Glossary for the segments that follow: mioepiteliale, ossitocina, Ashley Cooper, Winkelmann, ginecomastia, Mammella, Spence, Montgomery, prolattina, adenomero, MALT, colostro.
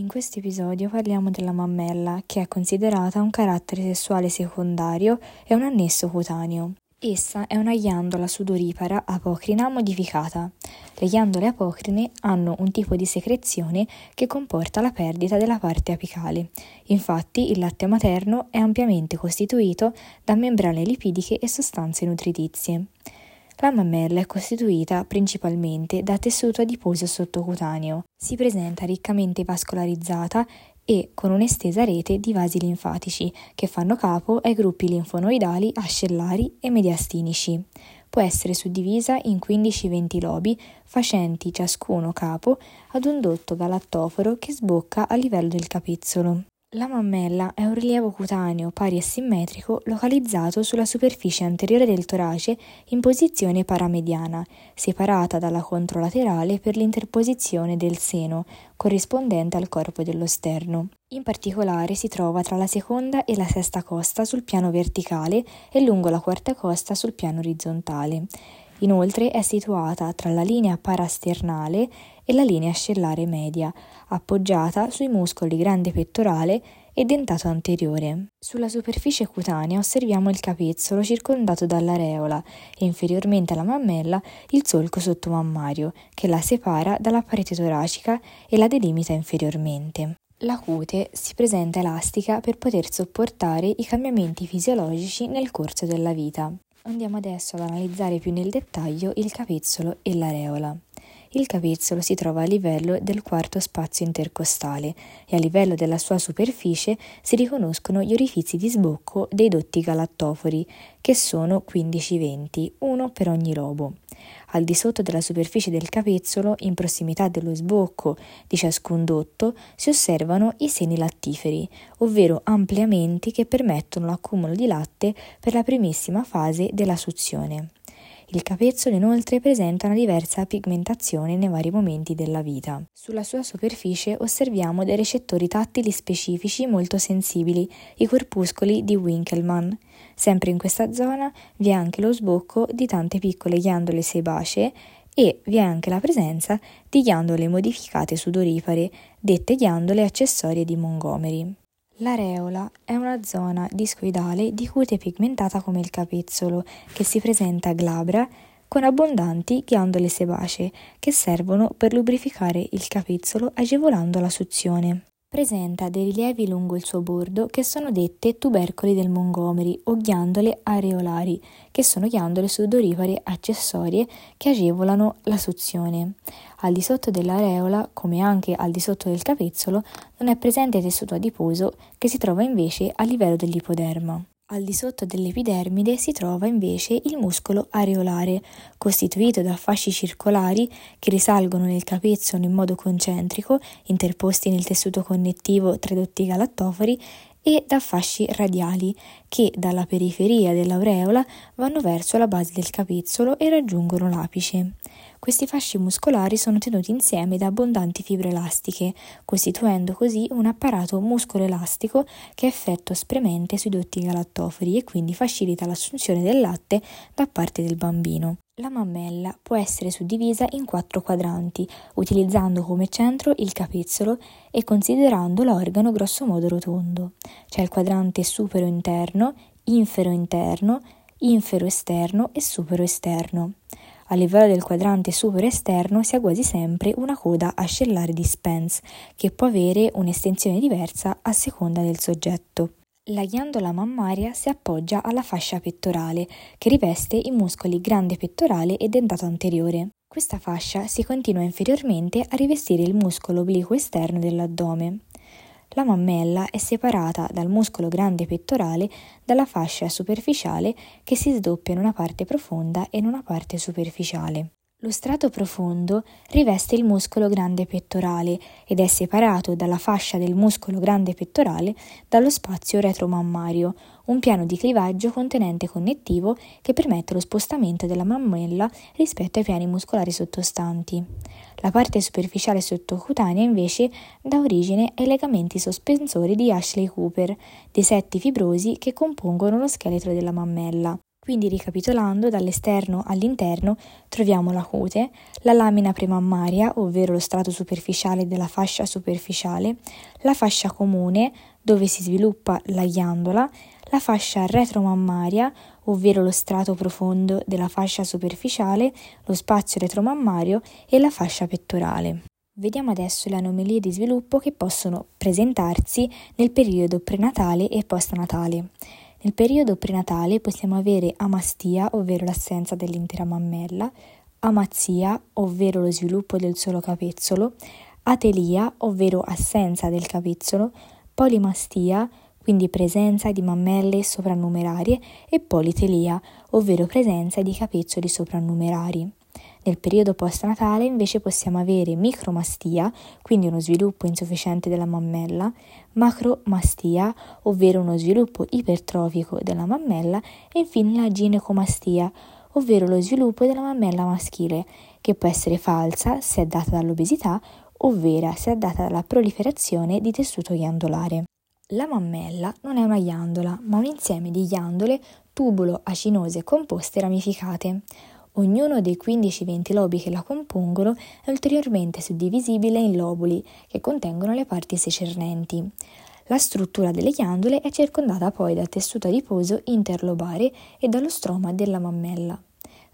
In questo episodio parliamo della mammella, che è considerata un carattere sessuale secondario e un annesso cutaneo. Essa è una ghiandola sudoripara apocrina modificata. Le ghiandole apocrine hanno un tipo di secrezione che comporta la perdita della parte apicale. Infatti, il latte materno è ampiamente costituito da membrane lipidiche e sostanze nutritizie. La mammella è costituita principalmente da tessuto adiposo sottocutaneo. Si presenta riccamente vascolarizzata e con un'estesa rete di vasi linfatici che fanno capo ai gruppi linfonoidali, ascellari e mediastinici. Può essere suddivisa in 15-20 lobi, facenti ciascuno capo ad un dotto da lattoforo che sbocca a livello del capezzolo. La mammella è un rilievo cutaneo pari e simmetrico localizzato sulla superficie anteriore del torace in posizione paramediana, separata dalla controlaterale per l'interposizione del seno, corrispondente al corpo dello sterno. In particolare si trova tra la seconda e la sesta costa sul piano verticale e lungo la quarta costa sul piano orizzontale. Inoltre è situata tra la linea parasternale e la linea ascellare media, appoggiata sui muscoli grande pettorale e dentato anteriore. Sulla superficie cutanea osserviamo il capezzolo circondato dall'areola e inferiormente alla mammella il solco sottomammario, che la separa dalla parete toracica e la delimita inferiormente. La cute si presenta elastica per poter sopportare i cambiamenti fisiologici nel corso della vita. Andiamo adesso ad analizzare più nel dettaglio il capezzolo e l'areola. Il capezzolo si trova a livello del quarto spazio intercostale e a livello della sua superficie si riconoscono gli orifizi di sbocco dei dotti galattofori, che sono 15-20, uno per ogni lobo. Al di sotto della superficie del capezzolo, in prossimità dello sbocco di ciascun dotto, si osservano i seni lattiferi, ovvero ampliamenti che permettono l'accumulo di latte per la primissima fase della suzione. Il capezzolo inoltre presenta una diversa pigmentazione nei vari momenti della vita. Sulla sua superficie osserviamo dei recettori tattili specifici molto sensibili, i corpuscoli di Winkelmann. Sempre in questa zona vi è anche lo sbocco di tante piccole ghiandole sebacee e vi è anche la presenza di ghiandole modificate sudoripare, dette ghiandole accessorie di Montgomery. L'areola è una zona discoidale di cute pigmentata come il capezzolo, che si presenta glabra con abbondanti ghiandole sebacee che servono per lubrificare il capezzolo agevolando la suzione. Presenta dei rilievi lungo il suo bordo che sono dette tubercoli del Montgomery o ghiandole areolari, che sono ghiandole sudoripare accessorie che agevolano la suzione. Al di sotto dell'areola, come anche al di sotto del capezzolo, non è presente tessuto adiposo che si trova invece a livello dell'ipoderma. Al di sotto dell'epidermide si trova invece il muscolo areolare, costituito da fasci circolari che risalgono nel capezzolo in modo concentrico, interposti nel tessuto connettivo tra i dotti galattofori, e da fasci radiali che dalla periferia dell'aureola vanno verso la base del capezzolo e raggiungono l'apice. Questi fasci muscolari sono tenuti insieme da abbondanti fibre elastiche, costituendo così un apparato muscolo-elastico che effettua spremente sui dotti galattofori e quindi facilita l'assunzione del latte da parte del bambino. La mammella può essere suddivisa in 4 quadranti, utilizzando come centro il capezzolo e considerando l'organo grossomodo rotondo. C'è il quadrante supero interno, infero esterno e supero esterno. A livello del quadrante supero esterno si ha quasi sempre una coda ascellare di Spence, che può avere un'estensione diversa a seconda del soggetto. La ghiandola mammaria si appoggia alla fascia pettorale, che riveste i muscoli grande pettorale e dentato anteriore. Questa fascia si continua inferiormente a rivestire il muscolo obliquo esterno dell'addome. La mammella è separata dal muscolo grande pettorale dalla fascia superficiale, che si sdoppia in una parte profonda e in una parte superficiale. Lo strato profondo riveste il muscolo grande pettorale ed è separato dalla fascia del muscolo grande pettorale dallo spazio retromammario, un piano di clivaggio contenente connettivo che permette lo spostamento della mammella rispetto ai piani muscolari sottostanti. La parte superficiale sottocutanea invece dà origine ai legamenti sospensori di Ashley Cooper, dei setti fibrosi che compongono lo scheletro della mammella. Quindi, ricapitolando, dall'esterno all'interno troviamo la cute, la lamina premammaria, ovvero lo strato superficiale della fascia superficiale, la fascia comune, dove si sviluppa la ghiandola, la fascia retromammaria, ovvero lo strato profondo della fascia superficiale, lo spazio retromammario e la fascia pettorale. Vediamo adesso le anomalie di sviluppo che possono presentarsi nel periodo prenatale e postnatale. Nel periodo prenatale possiamo avere amastia, ovvero l'assenza dell'intera mammella, amazia, ovvero lo sviluppo del solo capezzolo, atelia, ovvero assenza del capezzolo, polimastia, quindi presenza di mammelle soprannumerarie, e politelia, ovvero presenza di capezzoli soprannumerari. Nel periodo postnatale invece possiamo avere micromastia, quindi uno sviluppo insufficiente della mammella, macromastia, ovvero uno sviluppo ipertrofico della mammella, e infine la ginecomastia, ovvero lo sviluppo della mammella maschile, che può essere falsa se è data dall'obesità, ovvero se è data dalla proliferazione di tessuto ghiandolare. La mammella non è una ghiandola, ma un insieme di ghiandole tubulo-acinose composte ramificate. Ognuno dei 15-20 lobi che la compongono è ulteriormente suddivisibile in lobuli, che contengono le parti secernenti. La struttura delle ghiandole è circondata poi dal tessuto adiposo interlobare e dallo stroma della mammella.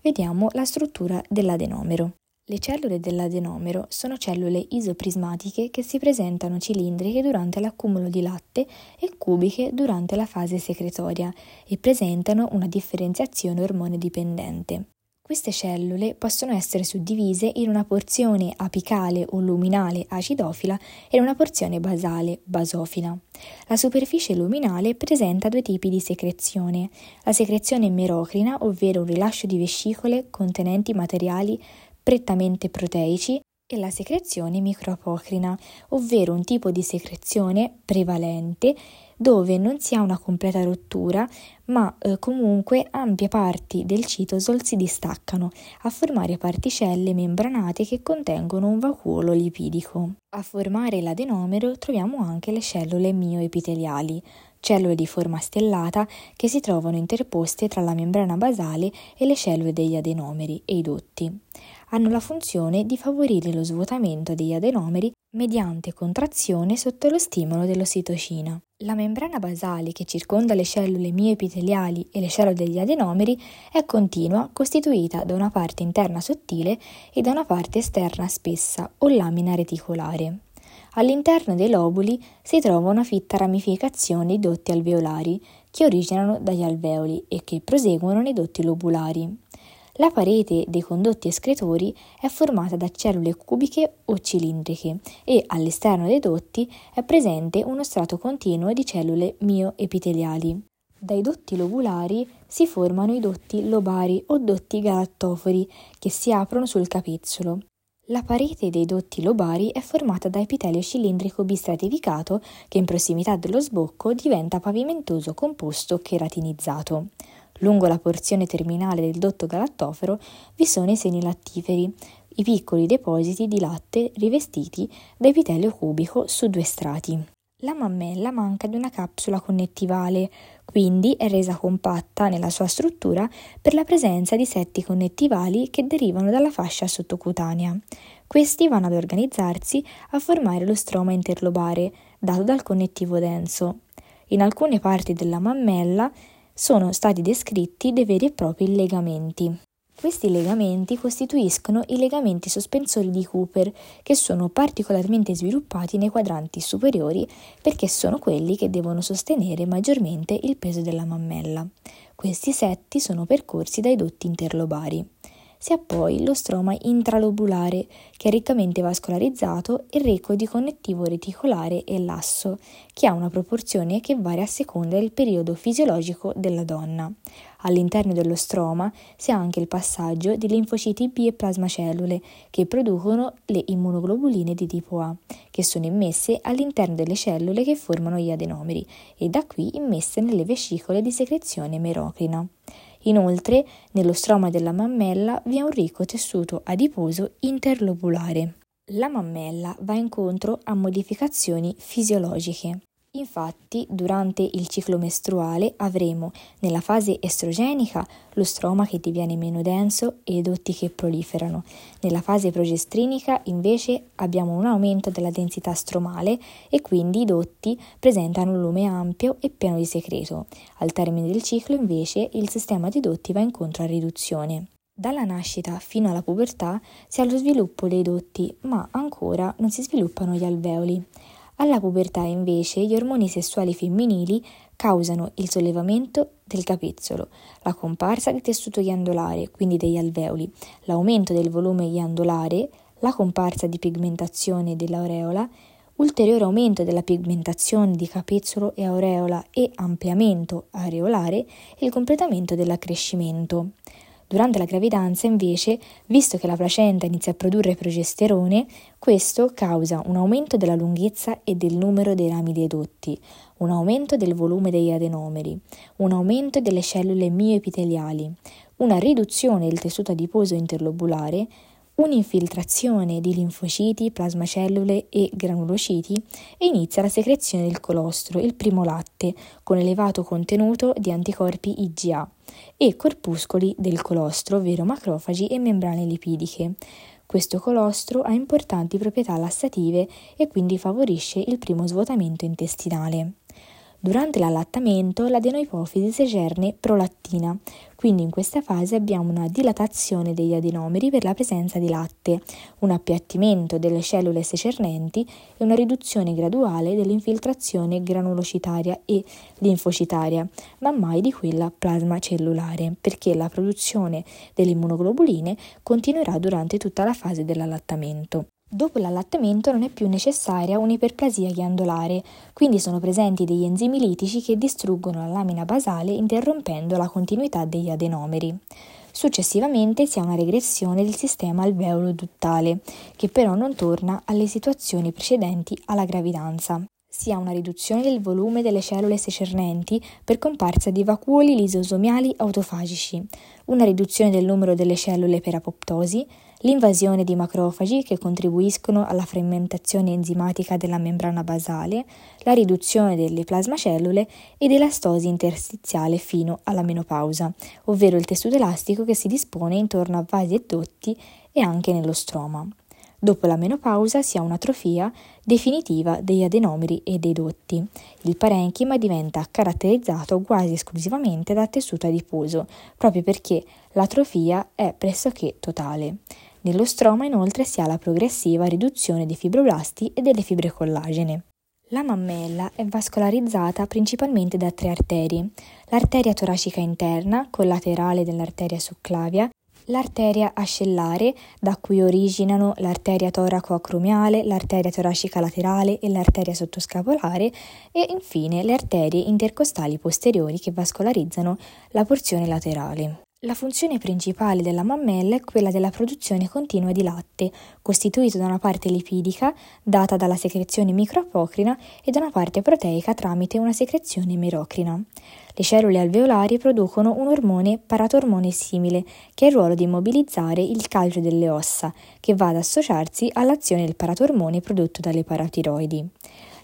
Vediamo la struttura dell'adenomero. Le cellule dell'adenomero sono cellule isoprismatiche che si presentano cilindriche durante l'accumulo di latte e cubiche durante la fase secretoria e presentano una differenziazione ormonodipendente. Queste cellule possono essere suddivise in una porzione apicale o luminale acidofila e una porzione basale basofila. La superficie luminale presenta due tipi di secrezione: la secrezione merocrina, ovvero un rilascio di vescicole contenenti materiali prettamente proteici, e la secrezione microapocrina, ovvero un tipo di secrezione prevalente dove non si ha una completa rottura, ma comunque ampie parti del citosol si distaccano a formare particelle membranate che contengono un vacuolo lipidico. A formare l'adenomero troviamo anche le cellule mioepiteliali, cellule di forma stellata che si trovano interposte tra la membrana basale e le cellule degli adenomeri e i dotti. Hanno la funzione di favorire lo svuotamento degli adenomeri mediante contrazione sotto lo stimolo dell'ossitocina. La membrana basale che circonda le cellule mioepiteliali e le cellule degli adenomeri è continua, costituita da una parte interna sottile e da una parte esterna spessa o lamina reticolare. All'interno dei lobuli si trova una fitta ramificazione di dotti alveolari che originano dagli alveoli e che proseguono nei dotti lobulari. La parete dei condotti escretori è formata da cellule cubiche o cilindriche e all'esterno dei dotti è presente uno strato continuo di cellule mioepiteliali. Dai dotti lobulari si formano i dotti lobari o dotti galattofori che si aprono sul capezzolo. La parete dei dotti lobari è formata da epitelio cilindrico bistratificato che in prossimità dello sbocco diventa pavimentoso composto cheratinizzato. Lungo la porzione terminale del dotto galattofero vi sono i seni lattiferi, i piccoli depositi di latte rivestiti da epitelio cubico su due strati. La mammella manca di una capsula connettivale, quindi è resa compatta nella sua struttura per la presenza di setti connettivali che derivano dalla fascia sottocutanea. Questi vanno ad organizzarsi a formare lo stroma interlobare, dato dal connettivo denso. In alcune parti della mammella sono stati descritti dei veri e propri legamenti. Questi legamenti costituiscono i legamenti sospensori di Cooper, che sono particolarmente sviluppati nei quadranti superiori perché sono quelli che devono sostenere maggiormente il peso della mammella. Questi setti sono percorsi dai dotti interlobari. Si ha poi lo stroma intralobulare, che è riccamente vascolarizzato e ricco di connettivo reticolare e lasso, che ha una proporzione che varia a seconda del periodo fisiologico della donna. All'interno dello stroma si ha anche il passaggio di linfociti B e plasmacellule, che producono le immunoglobuline di tipo A, che sono immesse all'interno delle cellule che formano gli adenomeri e da qui immesse nelle vescicole di secrezione merocrina. Inoltre, nello stroma della mammella vi è un ricco tessuto adiposo interlobulare. La mammella va incontro a modificazioni fisiologiche. Infatti, durante il ciclo mestruale avremo nella fase estrogenica lo stroma che diviene meno denso e i dotti che proliferano. Nella fase progestrinica invece abbiamo un aumento della densità stromale e quindi i dotti presentano un lume ampio e pieno di secreto. Al termine del ciclo invece il sistema di dotti va incontro a riduzione. Dalla nascita fino alla pubertà si ha lo sviluppo dei dotti, ma ancora non si sviluppano gli alveoli. Alla pubertà invece gli ormoni sessuali femminili causano il sollevamento del capezzolo, la comparsa di tessuto ghiandolare, quindi degli alveoli, l'aumento del volume ghiandolare, la comparsa di pigmentazione dell'aureola, ulteriore aumento della pigmentazione di capezzolo e aureola e ampliamento areolare e il completamento dell'accrescimento. Durante la gravidanza, invece, visto che la placenta inizia a produrre progesterone, questo causa un aumento della lunghezza e del numero dei rami dei dotti, un aumento del volume degli adenomeri, un aumento delle cellule mioepiteliali, una riduzione del tessuto adiposo interlobulare, un'infiltrazione di linfociti, plasmacellule e granulociti e inizia la secrezione del colostro, il primo latte, con elevato contenuto di anticorpi IgA e corpuscoli del colostro, ovvero macrofagi e membrane lipidiche. Questo colostro ha importanti proprietà lassative e quindi favorisce il primo svuotamento intestinale. Durante l'allattamento l'adenoipofisi secerne prolattina, quindi in questa fase abbiamo una dilatazione degli adenomeri per la presenza di latte, un appiattimento delle cellule secernenti e una riduzione graduale dell'infiltrazione granulocitaria e linfocitaria, ma mai di quella plasmacellulare, perché la produzione delle immunoglobuline continuerà durante tutta la fase dell'allattamento. Dopo l'allattamento non è più necessaria un'iperplasia ghiandolare, quindi sono presenti degli enzimi litici che distruggono la lamina basale interrompendo la continuità degli adenomeri. Successivamente si ha una regressione del sistema alveolo-duttale, che però non torna alle situazioni precedenti alla gravidanza. Si ha una riduzione del volume delle cellule secernenti per comparsa di vacuoli lisosomiali autofagici, una riduzione del numero delle cellule per apoptosi, l'invasione di macrofagi che contribuiscono alla frammentazione enzimatica della membrana basale, la riduzione delle plasmacellule e dell'elastosi interstiziale fino alla menopausa, ovvero il tessuto elastico che si dispone intorno a vasi e dotti e anche nello stroma. Dopo la menopausa si ha un'atrofia definitiva degli adenomeri e dei dotti. Il parenchima diventa caratterizzato quasi esclusivamente da tessuto adiposo, proprio perché l'atrofia è pressoché totale. Nello stroma inoltre si ha la progressiva riduzione dei fibroblasti e delle fibre collagene. La mammella è vascolarizzata principalmente da 3 arterie: l'arteria toracica interna, collaterale dell'arteria succlavia, l'arteria ascellare, da cui originano l'arteria toraco-acromiale, l'arteria toracica laterale e l'arteria sottoscapolare, e infine le arterie intercostali posteriori che vascolarizzano la porzione laterale. La funzione principale della mammella è quella della produzione continua di latte, costituito da una parte lipidica, data dalla secrezione microapocrina, e da una parte proteica tramite una secrezione merocrina. Le cellule alveolari producono un ormone paratormone simile, che ha il ruolo di immobilizzare il calcio delle ossa, che va ad associarsi all'azione del paratormone prodotto dalle paratiroidi.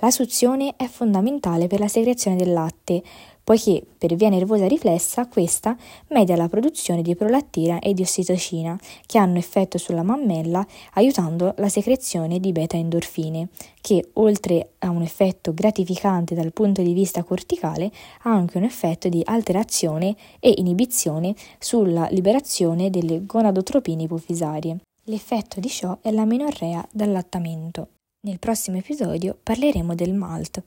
La suzione è fondamentale per la secrezione del latte, poiché per via nervosa riflessa questa media la produzione di prolattina e di ossitocina, che hanno effetto sulla mammella aiutando la secrezione di beta-endorfine, che oltre a un effetto gratificante dal punto di vista corticale ha anche un effetto di alterazione e inibizione sulla liberazione delle gonadotropine ipofisarie. L'effetto di ciò è l'amenorrea d'allattamento. Nel prossimo episodio parleremo del MALT,